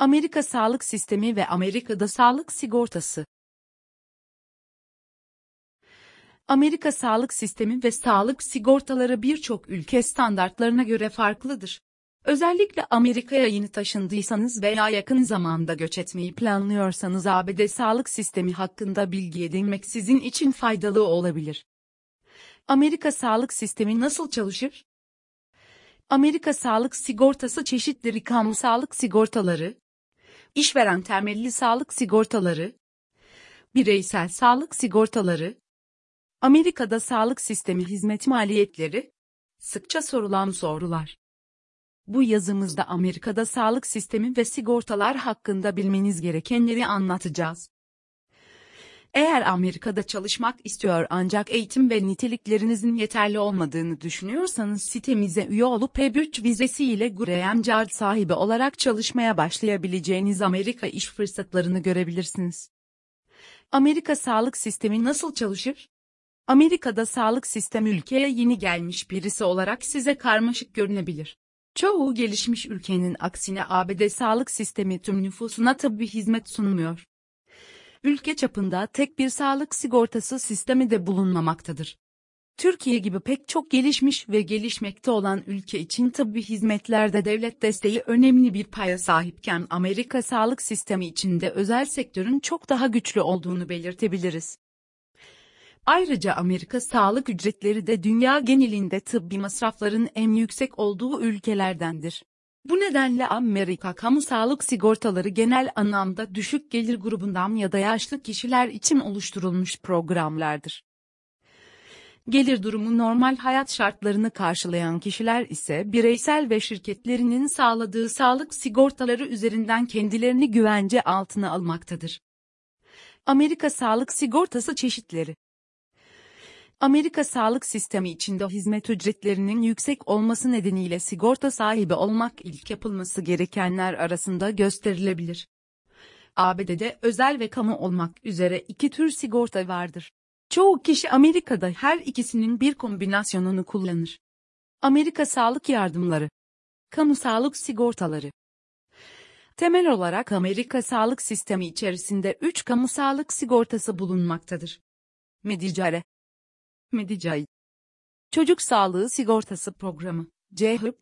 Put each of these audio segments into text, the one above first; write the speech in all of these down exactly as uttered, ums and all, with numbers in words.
Amerika Sağlık Sistemi ve Amerika'da Sağlık Sigortası. Amerika Sağlık Sistemi ve sağlık sigortaları birçok ülke standartlarına göre farklıdır. Özellikle Amerika'ya yeni taşındıysanız veya yakın zamanda göç etmeyi planlıyorsanız A B D sağlık sistemi hakkında bilgi edinmek sizin için faydalı olabilir. Amerika Sağlık Sistemi nasıl çalışır? Amerika Sağlık Sigortası çeşitleri kamu sağlık sigortaları, işveren temelli sağlık sigortaları, bireysel sağlık sigortaları. Amerika'da sağlık sistemi hizmet maliyetleri, sıkça sorulan sorular. Bu yazımızda Amerika'da sağlık sistemi ve sigortalar hakkında bilmeniz gerekenleri anlatacağız. Eğer Amerika'da çalışmak istiyor ancak eğitim ve niteliklerinizin yeterli olmadığını düşünüyorsanız sitemize üye olup E B üç vizesiyle Green Card sahibi olarak çalışmaya başlayabileceğiniz Amerika iş fırsatlarını görebilirsiniz. Amerika sağlık sistemi nasıl çalışır? Amerika'da sağlık sistemi ülkeye yeni gelmiş birisi olarak size karmaşık görünebilir. Çoğu gelişmiş ülkenin aksine A B D sağlık sistemi tüm nüfusuna tıbbi hizmet sunmuyor. Ülke çapında tek bir sağlık sigortası sistemi de bulunmamaktadır. Türkiye gibi pek çok gelişmiş ve gelişmekte olan ülke için tıbbi hizmetlerde devlet desteği önemli bir paya sahipken Amerika sağlık sistemi içinde özel sektörün çok daha güçlü olduğunu belirtebiliriz. Ayrıca Amerika sağlık ücretleri de dünya genelinde tıbbi masrafların en yüksek olduğu ülkelerdendir. Bu nedenle Amerika kamu sağlık sigortaları genel anlamda düşük gelir grubundan ya da yaşlı kişiler için oluşturulmuş programlardır. Gelir durumu normal hayat şartlarını karşılayan kişiler ise bireysel ve şirketlerinin sağladığı sağlık sigortaları üzerinden kendilerini güvence altına almaktadır. Amerika sağlık sigortası çeşitleri. Amerika sağlık sistemi içinde hizmet ücretlerinin yüksek olması nedeniyle sigorta sahibi olmak ilk yapılması gerekenler arasında gösterilebilir. A B D'de özel ve kamu olmak üzere iki tür sigorta vardır. Çoğu kişi Amerika'da her ikisinin bir kombinasyonunu kullanır. Amerika sağlık yardımları, kamu sağlık sigortaları. Temel olarak Amerika sağlık sistemi içerisinde üç kamu sağlık sigortası bulunmaktadır. Medicare, Medicaid, Çocuk Sağlığı Sigortası Programı, C H I P.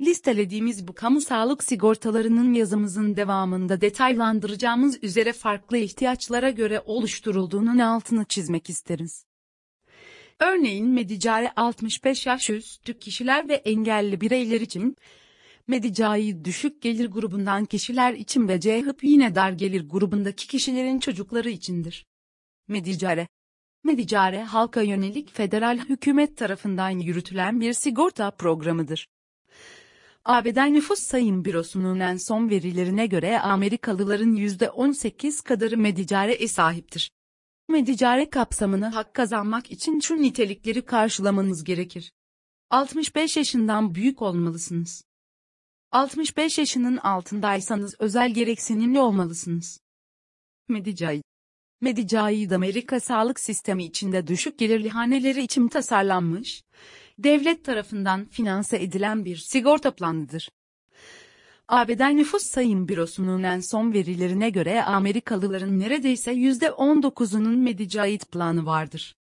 Listelediğimiz bu kamu sağlık sigortalarının yazımızın devamında detaylandıracağımız üzere farklı ihtiyaçlara göre oluşturulduğunun altını çizmek isteriz. Örneğin Medicare altmış beş yaş üstü kişiler ve engelli bireyler için, Medicaid düşük gelir grubundan kişiler için ve C H I P yine dar gelir grubundaki kişilerin çocukları içindir. Medicare Medicare halka yönelik federal hükümet tarafından yürütülen bir sigorta programıdır. A B D Nüfus Sayım Bürosu'nun en son verilerine göre Amerikalıların yüzde on sekiz kadarı Medicare'ye sahiptir. Medicare kapsamına hak kazanmak için şu nitelikleri karşılamanız gerekir. altmış beş yaşından büyük olmalısınız. altmış beş yaşının altındaysanız özel gereksinimli olmalısınız. Medicaid Medicaid Amerika sağlık sistemi içinde düşük gelirli haneleri için tasarlanmış, devlet tarafından finanse edilen bir sigorta planıdır. A B D Nüfus Sayım Bürosu'nun en son verilerine göre Amerikalıların neredeyse yüzde on dokuzunun Medicaid planı vardır.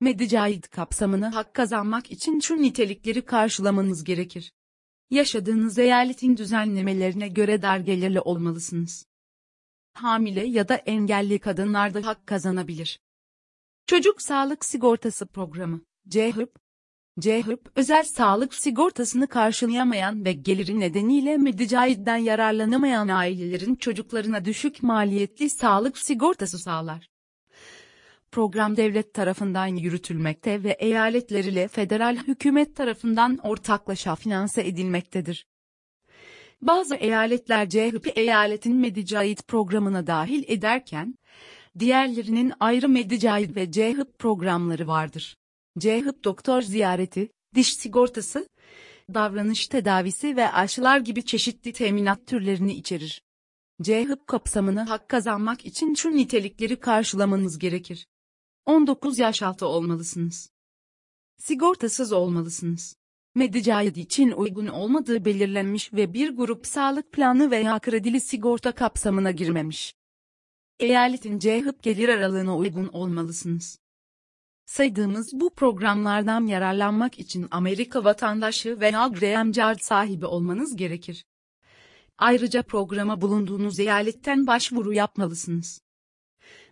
Medicaid kapsamına hak kazanmak için şu nitelikleri karşılamanız gerekir. Yaşadığınız eyaletin düzenlemelerine göre dar gelirli olmalısınız. Hamile ya da engelli kadınlar da hak kazanabilir. Çocuk Sağlık Sigortası Programı, C H I P. C H I P, özel sağlık sigortasını karşılayamayan ve geliri nedeniyle Medicaid'den yararlanamayan ailelerin çocuklarına düşük maliyetli sağlık sigortası sağlar. Program devlet tarafından yürütülmekte ve eyaletler ile federal hükümet tarafından ortaklaşa finanse edilmektedir. Bazı eyaletler C H I P eyaletin Medicaid programına dahil ederken, diğerlerinin ayrı Medicaid ve C H I P programları vardır. C H I P doktor ziyareti, diş sigortası, davranış tedavisi ve aşılar gibi çeşitli teminat türlerini içerir. C H I P kapsamına hak kazanmak için şu nitelikleri karşılamanız gerekir. on dokuz yaş altı olmalısınız. Sigortasız olmalısınız. Medicaid için uygun olmadığı belirlenmiş ve bir grup sağlık planı veya kredili sigorta kapsamına girmemiş. Eyaletin C H I P gelir aralığına uygun olmalısınız. Saydığımız bu programlardan yararlanmak için Amerika vatandaşı veya Green Card sahibi olmanız gerekir. Ayrıca programa bulunduğunuz eyaletten başvuru yapmalısınız.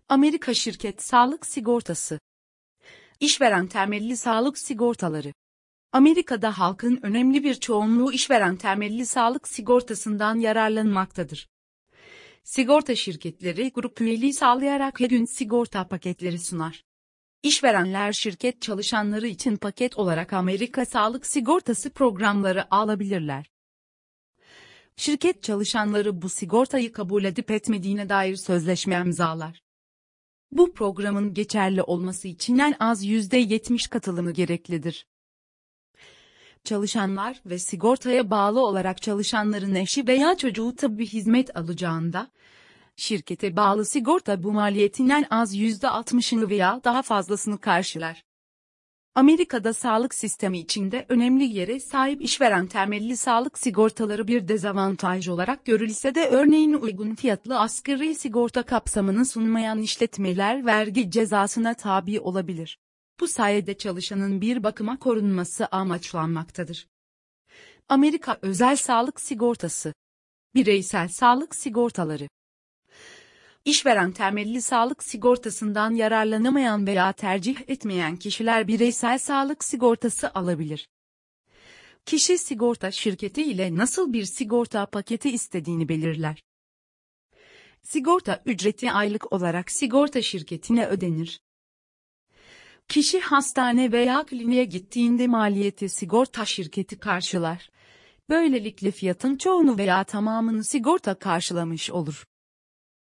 Amerika Şirket Sağlık Sigortası, İşveren temelli sağlık sigortaları. Amerika'da halkın önemli bir çoğunluğu işveren temelli sağlık sigortasından yararlanmaktadır. Sigorta şirketleri grup üyeliği sağlayarak her gün sigorta paketleri sunar. İşverenler şirket çalışanları için paket olarak Amerika Sağlık Sigortası programları alabilirler. Şirket çalışanları bu sigortayı kabul edip etmediğine dair sözleşme imzalar. Bu programın geçerli olması için en az yüzde yetmiş katılımı gereklidir. Çalışanlar ve sigortaya bağlı olarak çalışanların eşi veya çocuğu tıbbi hizmet alacağında, şirkete bağlı sigorta bu maliyetin en az yüzde altmışını veya daha fazlasını karşılar. Amerika'da sağlık sistemi içinde önemli yere sahip işveren temelli sağlık sigortaları bir dezavantaj olarak görülse de örneğin uygun fiyatlı asgari sigorta kapsamını sunmayan işletmeler vergi cezasına tabi olabilir. Bu sayede çalışanın bir bakıma korunması amaçlanmaktadır. Amerika Özel Sağlık Sigortası, Bireysel Sağlık Sigortaları. İşveren temelli sağlık sigortasından yararlanamayan veya tercih etmeyen kişiler bireysel sağlık sigortası alabilir. Kişi sigorta şirketi ile nasıl bir sigorta paketi istediğini belirler. Sigorta ücreti aylık olarak sigorta şirketine ödenir. Kişi hastane veya kliniğe gittiğinde maliyeti sigorta şirketi karşılar. Böylelikle fiyatın çoğunu veya tamamını sigorta karşılamış olur.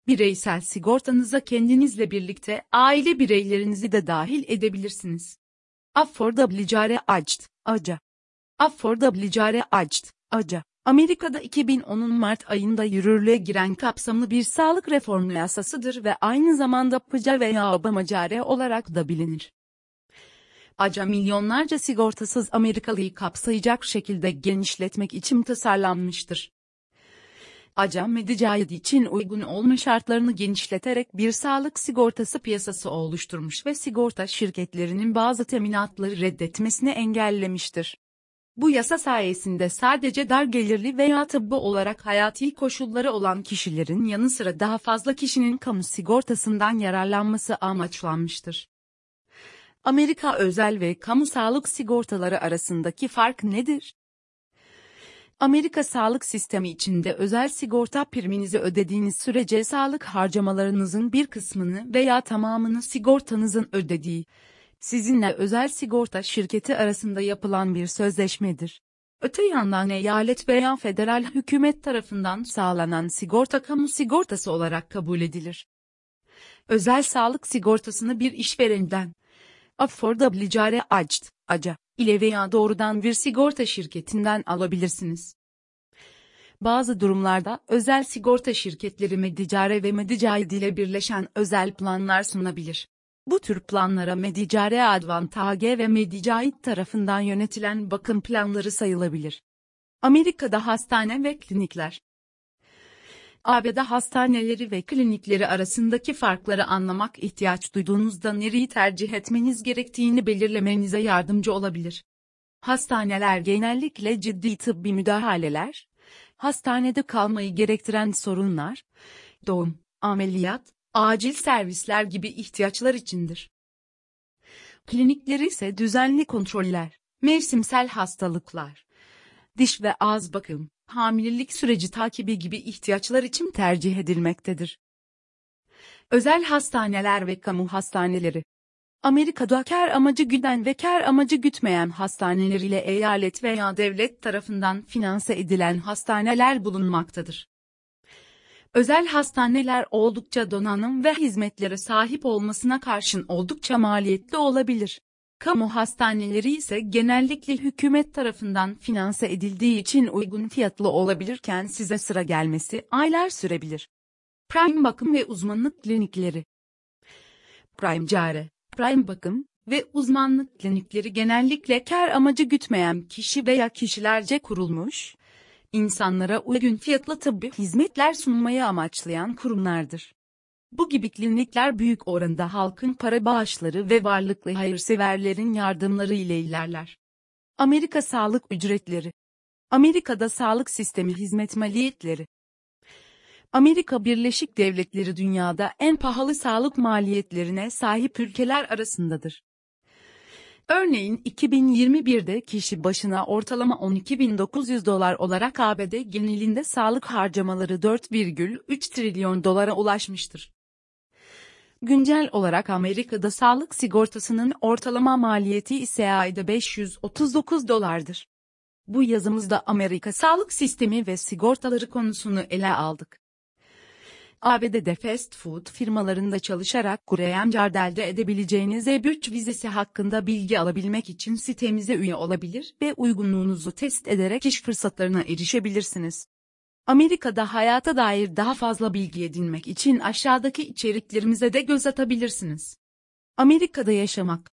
Bireysel sigortanıza kendinizle birlikte aile bireylerinizi de dahil edebilirsiniz. Affordable Care Act, A C A. Affordable Care Act, A C A. Amerika'da iki bin on'un Mart ayında yürürlüğe giren kapsamlı bir sağlık reform yasasıdır ve aynı zamanda P C A veya Obamacare olarak da bilinir. A C A milyonlarca sigortasız Amerikalıyı kapsayacak şekilde genişletmek için tasarlanmıştır. A C A Medicaid için uygun olma şartlarını genişleterek bir sağlık sigortası piyasası oluşturmuş ve sigorta şirketlerinin bazı teminatları reddetmesini engellemiştir. Bu yasa sayesinde sadece dar gelirli veya tıbbi olarak hayati koşulları olan kişilerin yanı sıra daha fazla kişinin kamu sigortasından yararlanması amaçlanmıştır. Amerika özel ve kamu sağlık sigortaları arasındaki fark nedir? Amerika sağlık sistemi içinde özel sigorta priminizi ödediğiniz sürece sağlık harcamalarınızın bir kısmını veya tamamını sigortanızın ödediği, sizinle özel sigorta şirketi arasında yapılan bir sözleşmedir. Öte yandan eyalet veya federal hükümet tarafından sağlanan sigorta kamu sigortası olarak kabul edilir. Özel sağlık sigortasını bir işverenden, Affordable Care Act, A C A, ile veya doğrudan bir sigorta şirketinden alabilirsiniz. Bazı durumlarda özel sigorta şirketleri Medicare ve Medicaid ile birleşen özel planlar sunabilir. Bu tür planlara Medicare Advantage ve Medicaid tarafından yönetilen bakım planları sayılabilir. Amerika'da hastane ve klinikler. A B D hastaneleri ve klinikleri arasındaki farkları anlamak ihtiyaç duyduğunuzda nereyi tercih etmeniz gerektiğini belirlemenize yardımcı olabilir. Hastaneler genellikle ciddi tıbbi müdahaleler, hastanede kalmayı gerektiren sorunlar, doğum, ameliyat, acil servisler gibi ihtiyaçlar içindir. Klinikleri ise düzenli kontroller, mevsimsel hastalıklar, diş ve ağız bakım, hamilelik süreci takibi gibi ihtiyaçlar için tercih edilmektedir. Özel hastaneler ve kamu hastaneleri. Amerika'da kar amacı güden ve kar amacı gütmeyen hastaneler ile eyalet veya devlet tarafından finanse edilen hastaneler bulunmaktadır. Özel hastaneler oldukça donanım ve hizmetlere sahip olmasına karşın oldukça maliyetli olabilir. Kamu hastaneleri ise genellikle hükümet tarafından finanse edildiği için uygun fiyatlı olabilirken size sıra gelmesi aylar sürebilir. Prime bakım ve uzmanlık klinikleri. Prime care, prime bakım ve uzmanlık klinikleri genellikle kar amacı gütmeyen kişi veya kişilerce kurulmuş, insanlara uygun fiyatlı tıbbi hizmetler sunmayı amaçlayan kurumlardır. Bu gibi klinikler büyük oranda halkın para bağışları ve varlıklı hayırseverlerin yardımları ile ilerler. Amerika sağlık ücretleri. Amerika'da sağlık sistemi hizmet maliyetleri. Amerika Birleşik Devletleri dünyada en pahalı sağlık maliyetlerine sahip ülkeler arasındadır. Örneğin iki bin yirmi birde kişi başına ortalama on iki bin dokuz yüz dolar olarak A B D genelinde sağlık harcamaları dört virgül üç trilyon dolara ulaşmıştır. Güncel olarak Amerika'da sağlık sigortasının ortalama maliyeti ise ayda beş yüz otuz dokuz dolardır. Bu yazımızda Amerika sağlık sistemi ve sigortaları konusunu ele aldık. A B D'de fast food firmalarında çalışarak kurayen card elde edebileceğiniz E B üç vizesi hakkında bilgi alabilmek için sitemize üye olabilir ve uygunluğunuzu test ederek iş fırsatlarına erişebilirsiniz. Amerika'da hayata dair daha fazla bilgi edinmek için aşağıdaki içeriklerimize de göz atabilirsiniz. Amerika'da yaşamak.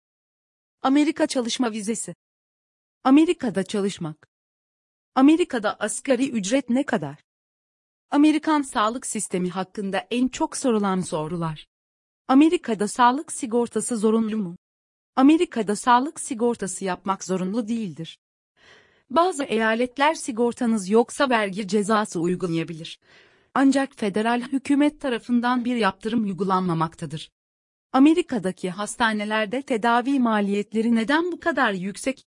Amerika çalışma vizesi. Amerika'da çalışmak. Amerika'da asgari ücret ne kadar? Amerikan sağlık sistemi hakkında en çok sorulan sorular. Amerika'da sağlık sigortası zorunlu mu? Amerika'da sağlık sigortası yapmak zorunlu değildir. Bazı eyaletler sigortanız yoksa vergi cezası uygulayabilir. Ancak federal hükümet tarafından bir yaptırım uygulanmamaktadır. Amerika'daki hastanelerde tedavi maliyetleri neden bu kadar yüksek?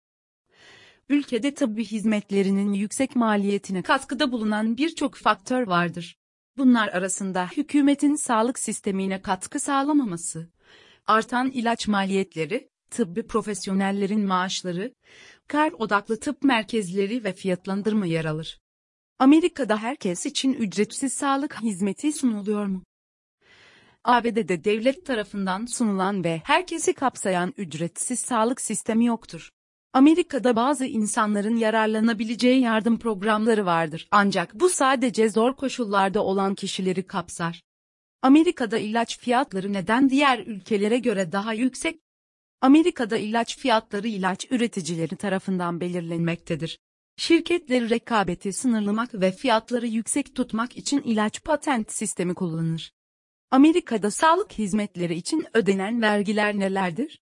Ülkede tıbbi hizmetlerinin yüksek maliyetine katkıda bulunan birçok faktör vardır. Bunlar arasında hükümetin sağlık sistemine katkı sağlamaması, artan ilaç maliyetleri, tıbbi profesyonellerin maaşları, kar odaklı tıp merkezleri ve fiyatlandırma yer alır. Amerika'da herkes için ücretsiz sağlık hizmeti sunuluyor mu? A B D'de devlet tarafından sunulan ve herkesi kapsayan ücretsiz sağlık sistemi yoktur. Amerika'da bazı insanların yararlanabileceği yardım programları vardır ancak bu sadece zor koşullarda olan kişileri kapsar. Amerika'da ilaç fiyatları neden diğer ülkelere göre daha yüksek? Amerika'da ilaç fiyatları ilaç üreticileri tarafından belirlenmektedir. Şirketler rekabeti sınırlamak ve fiyatları yüksek tutmak için ilaç patent sistemi kullanır. Amerika'da sağlık hizmetleri için ödenen vergiler nelerdir?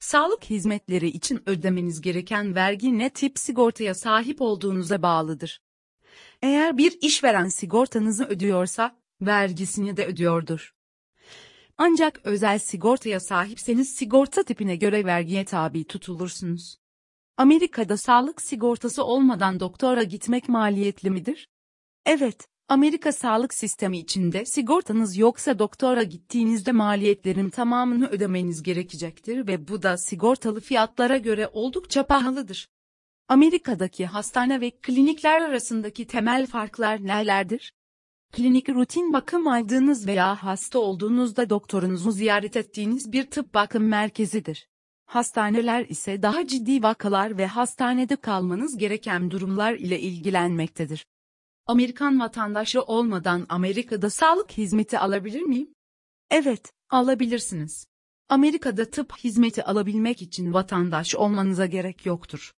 Sağlık hizmetleri için ödemeniz gereken vergi ne tip sigortaya sahip olduğunuza bağlıdır. Eğer bir işveren sigortanızı ödüyorsa, vergisini de ödüyordur. Ancak özel sigortaya sahipseniz sigorta tipine göre vergiye tabi tutulursunuz. Amerika'da sağlık sigortası olmadan doktora gitmek maliyetli midir? Evet, Amerika sağlık sistemi içinde sigortanız yoksa doktora gittiğinizde maliyetlerin tamamını ödemeniz gerekecektir ve bu da sigortalı fiyatlara göre oldukça pahalıdır. Amerika'daki hastane ve klinikler arasındaki temel farklar nelerdir? Klinik rutin bakım aldığınız veya hasta olduğunuzda doktorunuzu ziyaret ettiğiniz bir tıp bakım merkezidir. Hastaneler ise daha ciddi vakalar ve hastanede kalmanız gereken durumlar ile ilgilenmektedir. Amerikan vatandaşı olmadan Amerika'da sağlık hizmeti alabilir miyim? Evet, alabilirsiniz. Amerika'da tıp hizmeti alabilmek için vatandaş olmanıza gerek yoktur.